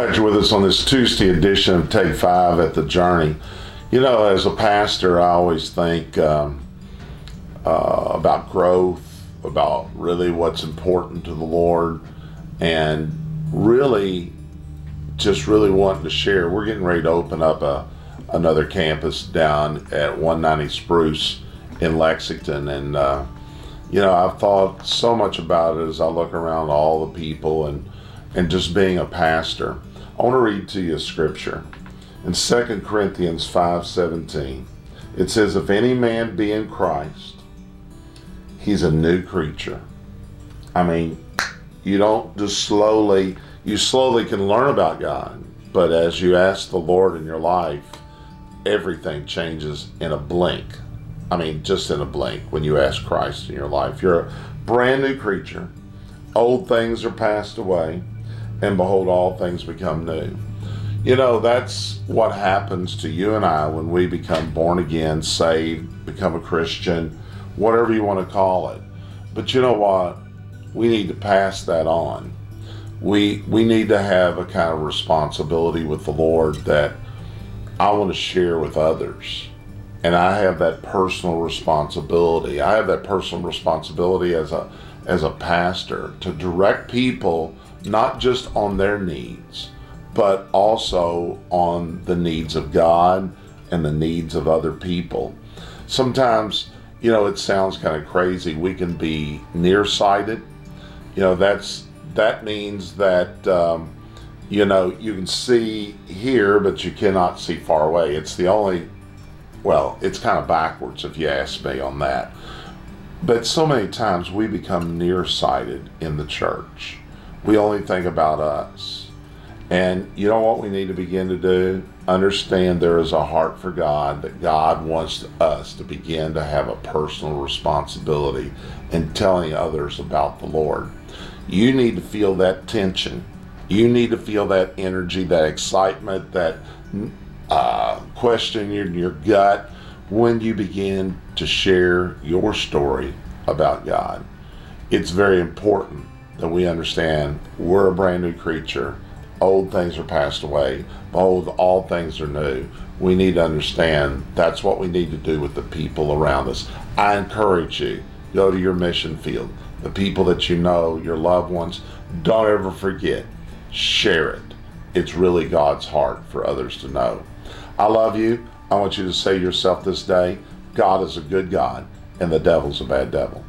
lecture with us on this Tuesday edition of Take 5 at The Journey. You know, as a pastor, I always think about growth, about really what's important to the Lord, and really just really wanting to share. We're getting ready to open up another campus down at 190 Spruce in Lexington, and you know, I've thought so much about it as I look around all the people and just being a pastor. I want to read to you a scripture in 2 Corinthians 5:17. It says, if any man be in Christ, he's a new creature. I mean, you don't just slowly can learn about God, but as you ask the Lord in your life, everything changes in a blink. I mean, just in a blink when you ask Christ in your life. You're a brand new creature. Old things are passed away, and behold, all things become new. You know, that's what happens to you and I when we become born again, saved, become a Christian, whatever you want to call it. But you know what? We need to pass that on. We need to have a kind of responsibility with the Lord that I want to share with others. And I have that personal responsibility. I have that personal responsibility as a pastor to direct people not just on their needs, but also on the needs of God and the needs of other people. Sometimes, you know, it sounds kind of crazy. We can be nearsighted. You know, that means that, you know, you can see here, but you cannot see far away. It's kind of backwards if you ask me on that. But so many times we become nearsighted in the church. We only think about us. And you know what we need to begin to do? Understand there is a heart for God, that God wants us to begin to have a personal responsibility in telling others about the Lord. You need to feel that tension. You need to feel that energy, that excitement, that question in your gut when you begin to share your story about God. It's very important that we understand we're a brand new creature. Old things are passed away. Behold, all things are new. We need to understand that's what we need to do with the people around us. I encourage you, go to your mission field. The people that you know, your loved ones, don't ever forget. Share it. It's really God's heart for others to know. I love you. I want you to say to yourself this day, God is a good God and the devil's a bad devil.